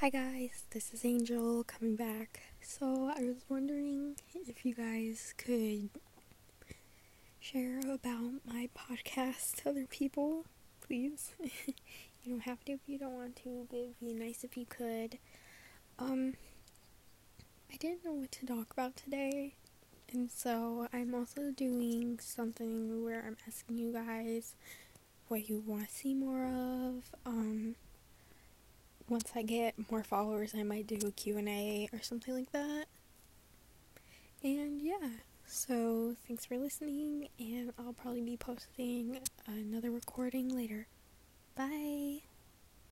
Hi guys, this is Angel coming back. So I was wondering if you guys could share about my podcast to other people, please. You don't have to if you don't want to, but it'd be nice if you could. I didn't know what to talk about today, and so I'm also doing something where I'm asking you guys what you want to see more of. Once I get more followers, I might do a Q&A or something like that. And yeah, so thanks for listening, and I'll probably be posting another recording later. Bye!